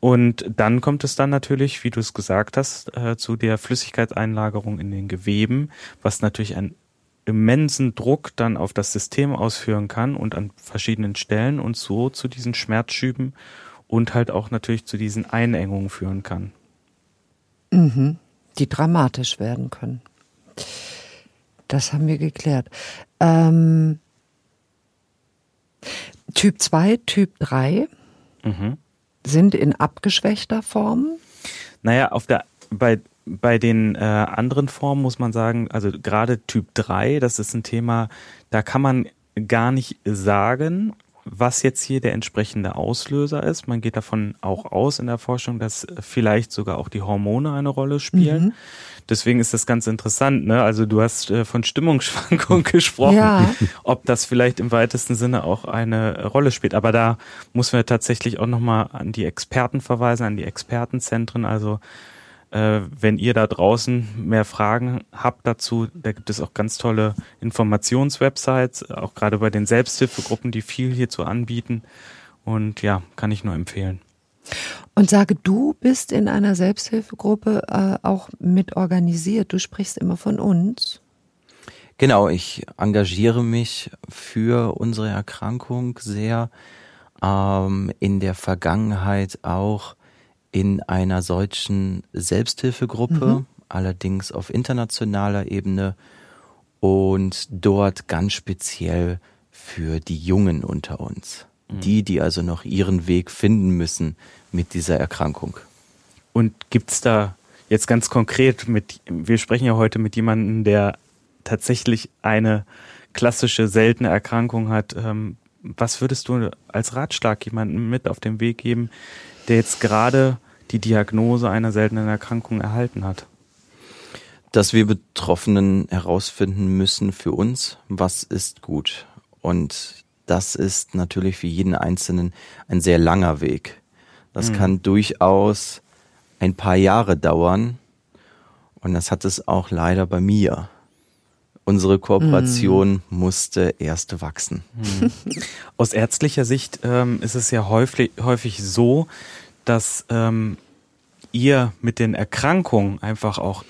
Und dann kommt es dann natürlich, wie du es gesagt hast, äh, zu der Flüssigkeitseinlagerung in den Geweben, was natürlich ein immensen Druck dann auf das System ausführen kann und an verschiedenen Stellen und so zu diesen Schmerzschüben und halt auch natürlich zu diesen Einengungen führen kann. Mhm. Die dramatisch werden können. Das haben wir geklärt. Ähm, Typ zwei, Typ drei mhm. sind in abgeschwächter Form? Naja, auf der, bei Bei den äh, anderen Formen muss man sagen, also gerade Typ drei, das ist ein Thema, da kann man gar nicht sagen, was jetzt hier der entsprechende Auslöser ist. Man geht davon auch aus in der Forschung, dass vielleicht sogar auch die Hormone eine Rolle spielen. Mhm. Deswegen ist das ganz interessant, ne? Also du hast äh, von Stimmungsschwankungen gesprochen, ja. Ob das vielleicht im weitesten Sinne auch eine Rolle spielt. Aber da muss man tatsächlich auch nochmal an die Experten verweisen, an die Expertenzentren, also wenn ihr da draußen mehr Fragen habt dazu, da gibt es auch ganz tolle Informationswebsites, auch gerade bei den Selbsthilfegruppen, die viel hierzu anbieten. Und ja, kann ich nur empfehlen. Und sage, du bist in einer Selbsthilfegruppe äh, auch mit organisiert. Du sprichst immer von uns. Genau, ich engagiere mich für unsere Erkrankung sehr. Ähm, in der Vergangenheit auch in einer solchen Selbsthilfegruppe, mhm. allerdings auf internationaler Ebene und dort ganz speziell für die Jungen unter uns. Mhm. Die, die also noch ihren Weg finden müssen mit dieser Erkrankung. Und gibt's da jetzt ganz konkret mit, wir sprechen ja heute mit jemandem, der tatsächlich eine klassische seltene Erkrankung hat. Was würdest du als Ratschlag jemandem mit auf den Weg geben, der jetzt gerade die Diagnose einer seltenen Erkrankung erhalten hat? Dass wir Betroffenen herausfinden müssen für uns, was ist gut. Und das ist natürlich für jeden Einzelnen ein sehr langer Weg. Das mhm. kann durchaus ein paar Jahre dauern. Und das hat es auch leider bei mir. Unsere Kooperation mm. musste erst wachsen. Mm. Aus ärztlicher Sicht ähm, ist es ja häufig, häufig so, dass ähm, ihr mit den Erkrankungen einfach auch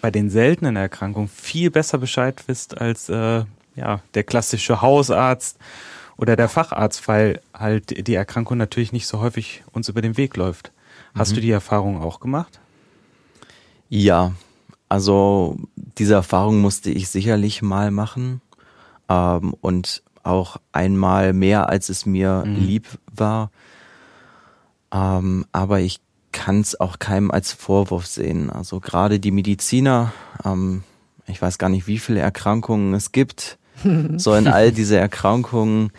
bei den seltenen Erkrankungen viel besser Bescheid wisst als äh, ja, der klassische Hausarzt oder der Facharzt, weil halt die Erkrankung natürlich nicht so häufig uns über den Weg läuft. Mhm. Hast du die Erfahrung auch gemacht? Ja. Also diese Erfahrung musste ich sicherlich mal machen ähm, und auch einmal mehr, als es mir mhm. lieb war. Ähm, aber ich kann es auch keinem als Vorwurf sehen. Also gerade die Mediziner, ähm, ich weiß gar nicht, wie viele Erkrankungen es gibt, sollen all diese Erkrankungen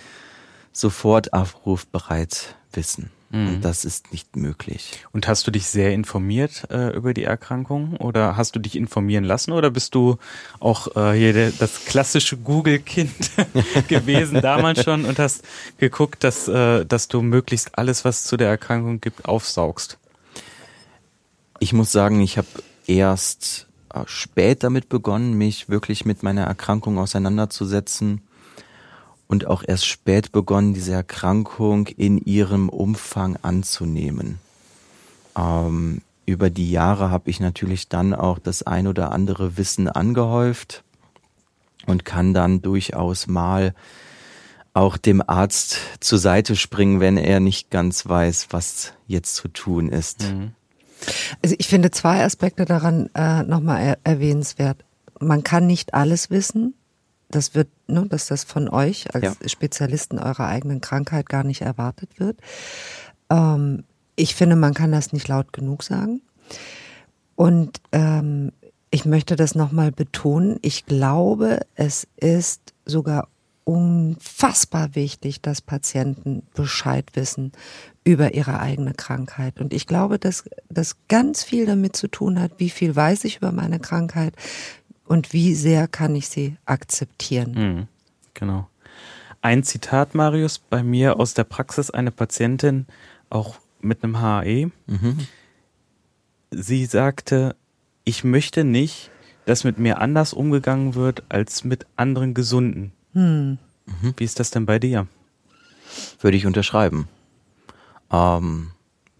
sofort abrufbereit wissen. Mhm. Und das ist nicht möglich. Und hast du dich sehr informiert äh, über die Erkrankung oder hast du dich informieren lassen oder bist du auch äh, hier der, das klassische Google-Kind gewesen damals schon und hast geguckt, dass, äh, dass du möglichst alles, was es zu der Erkrankung gibt, aufsaugst? Ich muss sagen, ich habe erst äh, spät damit begonnen, mich wirklich mit meiner Erkrankung auseinanderzusetzen. Und auch erst spät begonnen, diese Erkrankung in ihrem Umfang anzunehmen. Ähm, über die Jahre habe ich natürlich dann auch das ein oder andere Wissen angehäuft und kann dann durchaus mal auch dem Arzt zur Seite springen, wenn er nicht ganz weiß, was jetzt zu tun ist. Mhm. Also ich finde zwei Aspekte daran äh, nochmal er- erwähnenswert. Man kann nicht alles wissen. Das wird, ne, dass das von euch als ja. Spezialisten eurer eigenen Krankheit gar nicht erwartet wird. Ähm, ich finde, man kann das nicht laut genug sagen. Und ähm, ich möchte das nochmal betonen. Ich glaube, es ist sogar unfassbar wichtig, dass Patienten Bescheid wissen über ihre eigene Krankheit. Und ich glaube, dass das ganz viel damit zu tun hat, wie viel weiß ich über meine Krankheit. Und wie sehr kann ich sie akzeptieren? Mhm, genau. Ein Zitat, Marius, bei mir aus der Praxis, eine Patientin, auch mit einem H A E. Mhm. Sie sagte, ich möchte nicht, dass mit mir anders umgegangen wird, als mit anderen Gesunden. Mhm. Mhm. Wie ist das denn bei dir? Würde ich unterschreiben. Ähm,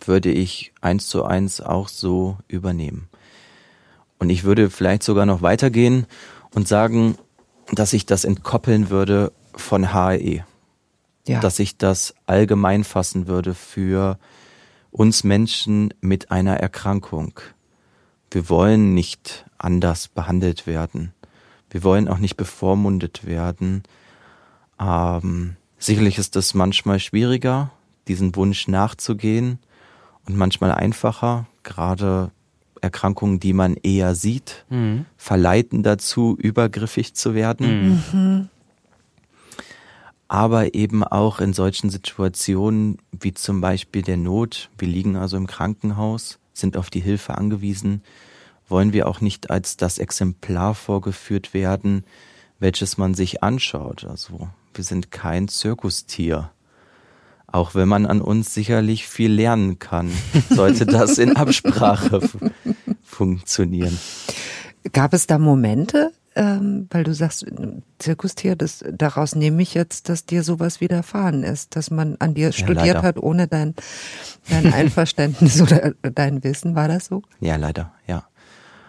würde ich eins zu eins auch so übernehmen. Und ich würde vielleicht sogar noch weitergehen und sagen, dass ich das entkoppeln würde von H A E. Ja. Dass ich das allgemein fassen würde für uns Menschen mit einer Erkrankung. Wir wollen nicht anders behandelt werden. Wir wollen auch nicht bevormundet werden. Ähm, sicherlich ist es manchmal schwieriger, diesen Wunsch nachzugehen und manchmal einfacher, gerade Erkrankungen, die man eher sieht, mhm. verleiten dazu, übergriffig zu werden. Mhm. Aber eben auch in solchen Situationen wie zum Beispiel der Not, wir liegen also im Krankenhaus, sind auf die Hilfe angewiesen, wollen wir auch nicht als das Exemplar vorgeführt werden, welches man sich anschaut. Also wir sind kein Zirkustier. Auch wenn man an uns sicherlich viel lernen kann, sollte das in Absprache f- funktionieren. Gab es da Momente, ähm, weil du sagst, Zirkustier, das, daraus nehme ich jetzt, dass dir sowas widerfahren ist, dass man an dir ja, studiert leider. hat, ohne dein, dein Einverständnis oder dein Wissen, war das so? Ja, leider, ja.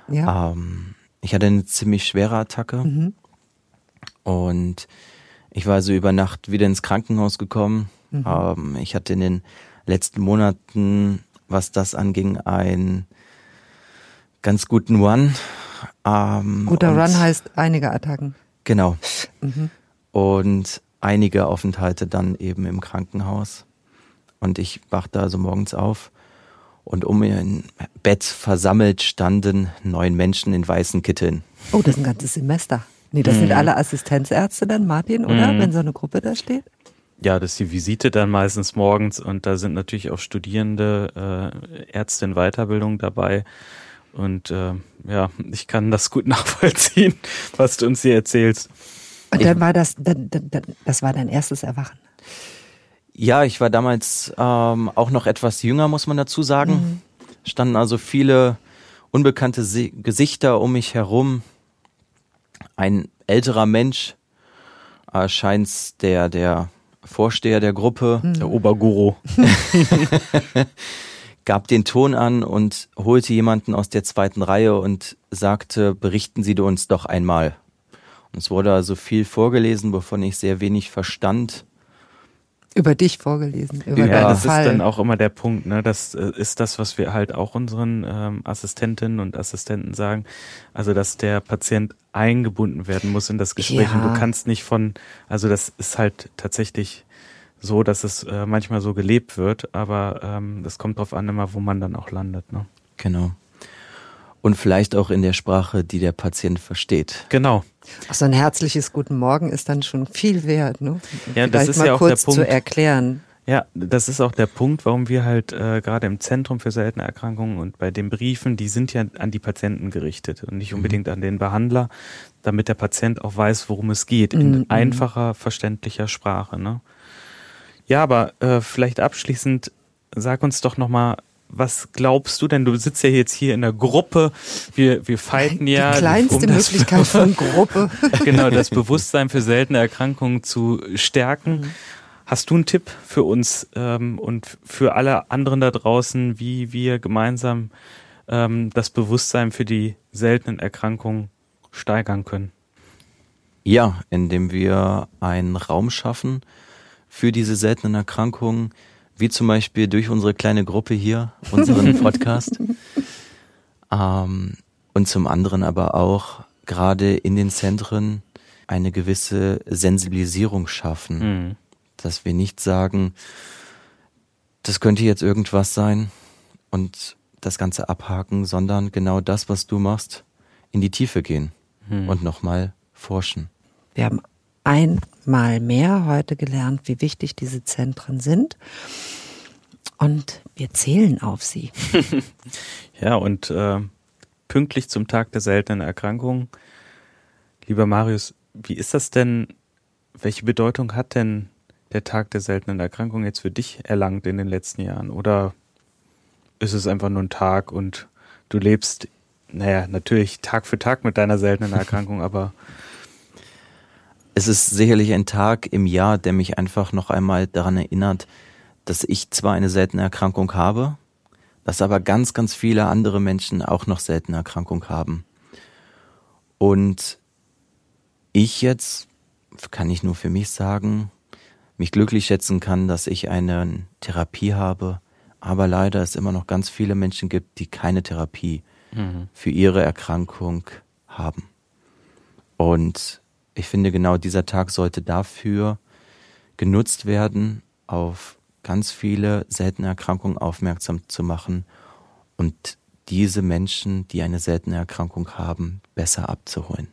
ja. Ähm, ich hatte eine ziemlich schwere Attacke mhm. und ich war so über Nacht wieder ins Krankenhaus gekommen. Mhm. Ich hatte in den letzten Monaten, was das anging, einen ganz guten Run. Ähm, Guter Run heißt einige Attacken. Genau. Mhm. Und einige Aufenthalte dann eben im Krankenhaus. Und ich wachte also morgens auf und um mein Bett versammelt standen neun Menschen in weißen Kitteln. Oh, das ist ein ganzes Semester. Nee, das mhm. sind alle Assistenzärzte dann, Martin, oder? Mhm. Wenn so eine Gruppe da steht? Ja, das ist die Visite dann meistens morgens und da sind natürlich auch Studierende, äh, Ärzte in Weiterbildung dabei und äh, ja, ich kann das gut nachvollziehen, was du uns hier erzählst. Und dann war das, dann, dann, das war dein erstes Erwachen? Ja, ich war damals ähm, auch noch etwas jünger, muss man dazu sagen. Mhm. Standen also viele unbekannte Se- Gesichter um mich herum. Ein älterer Mensch, äh, scheint's der, der Vorsteher der Gruppe, mhm. der Oberguru, gab den Ton an und holte jemanden aus der zweiten Reihe und sagte, berichten Sie uns doch einmal. Und es wurde also viel vorgelesen, wovon ich sehr wenig verstand. Über dich vorgelesen, über ja, deinen das Fall. Ist dann auch immer der Punkt, ne? Das ist das, was wir halt auch unseren ähm, Assistentinnen und Assistenten sagen, also dass der Patient eingebunden werden muss in das Gespräch ja. und du kannst nicht von, also das ist halt tatsächlich so, dass es äh, manchmal so gelebt wird, aber ähm, das kommt drauf an immer, wo man dann auch landet. Ne? Genau. Und vielleicht auch in der Sprache, die der Patient versteht. Genau. Ach, so ein herzliches Guten Morgen ist dann schon viel wert, ne? Ja, vielleicht das ist mal ja auch kurz der Punkt, zu erklären. Ja, das ist auch der Punkt, warum wir halt äh, gerade im Zentrum für seltene Erkrankungen und bei den Briefen, die sind ja an die Patienten gerichtet und nicht unbedingt mhm. an den Behandler, damit der Patient auch weiß, worum es geht, in mhm. einfacher, verständlicher Sprache. Ne? Ja, aber äh, vielleicht abschließend, sag uns doch nochmal, was glaubst du denn? Du sitzt ja jetzt hier in der Gruppe. Wir, wir fighten ja. Die kleinste um Möglichkeit von Gruppe. Genau, das Bewusstsein für seltene Erkrankungen zu stärken. Mhm. Hast du einen Tipp für uns ähm, und für alle anderen da draußen, wie wir gemeinsam ähm, das Bewusstsein für die seltenen Erkrankungen steigern können? Ja, indem wir einen Raum schaffen für diese seltenen Erkrankungen, wie zum Beispiel durch unsere kleine Gruppe hier, unseren Podcast. ähm, und zum anderen aber auch gerade in den Zentren eine gewisse Sensibilisierung schaffen. Mhm. Dass wir nicht sagen, das könnte jetzt irgendwas sein und das Ganze abhaken, sondern genau das, was du machst, in die Tiefe gehen hm. und nochmal forschen. Wir haben einmal mehr heute gelernt, wie wichtig diese Zentren sind und wir zählen auf sie. Ja, und äh, pünktlich zum Tag der seltenen Erkrankungen. Lieber Marius, wie ist das denn, welche Bedeutung hat denn der Tag der seltenen Erkrankung jetzt für dich erlangt in den letzten Jahren? Oder ist es einfach nur ein Tag und du lebst, naja, natürlich Tag für Tag mit deiner seltenen Erkrankung, aber es ist sicherlich ein Tag im Jahr, der mich einfach noch einmal daran erinnert, dass ich zwar eine seltene Erkrankung habe, dass aber ganz, ganz viele andere Menschen auch noch seltene Erkrankung haben. Und ich jetzt, kann ich nur für mich sagen, mich glücklich schätzen kann, dass ich eine Therapie habe, aber leider es immer noch ganz viele Menschen gibt, die keine Therapie mhm. für ihre Erkrankung haben. Und ich finde, genau dieser Tag sollte dafür genutzt werden, auf ganz viele seltene Erkrankungen aufmerksam zu machen und diese Menschen, die eine seltene Erkrankung haben, besser abzuholen.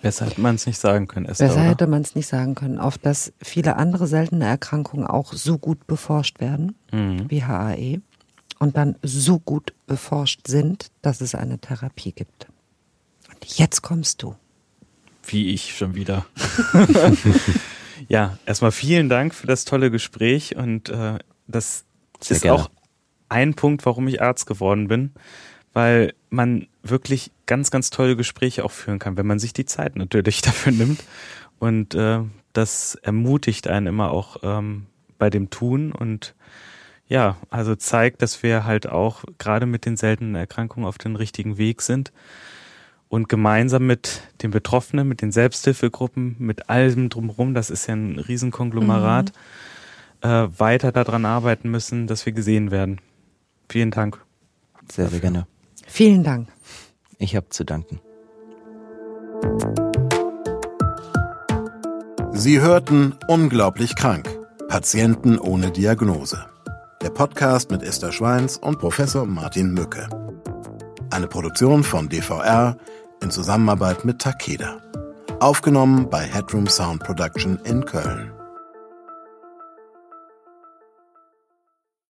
Besser hätte man es nicht sagen können, Esther, Besser oder? hätte man es nicht sagen können, auf dass viele andere seltene Erkrankungen auch so gut beforscht werden, mhm. wie H A E, und dann so gut beforscht sind, dass es eine Therapie gibt. Und jetzt kommst du. Wie ich schon wieder. Ja, erstmal vielen Dank für das tolle Gespräch und äh, das Sehr ist gerne. Auch ein Punkt, warum ich Arzt geworden bin, weil man wirklich ganz, ganz tolle Gespräche auch führen kann, wenn man sich die Zeit natürlich dafür nimmt. Und äh, das ermutigt einen immer auch ähm, bei dem Tun und ja, also zeigt, dass wir halt auch gerade mit den seltenen Erkrankungen auf den richtigen Weg sind und gemeinsam mit den Betroffenen, mit den Selbsthilfegruppen, mit allem drumherum, das ist ja ein Riesenkonglomerat, mhm. äh, weiter daran arbeiten müssen, dass wir gesehen werden. Vielen Dank. Sehr, sehr gerne. Vielen Dank. Ich habe zu danken. Sie hörten Unglaublich krank. Patienten ohne Diagnose. Der Podcast mit Esther Schweins und Professor Martin Mücke. Eine Produktion von D V R in Zusammenarbeit mit Takeda. Aufgenommen bei Headroom Sound Production in Köln.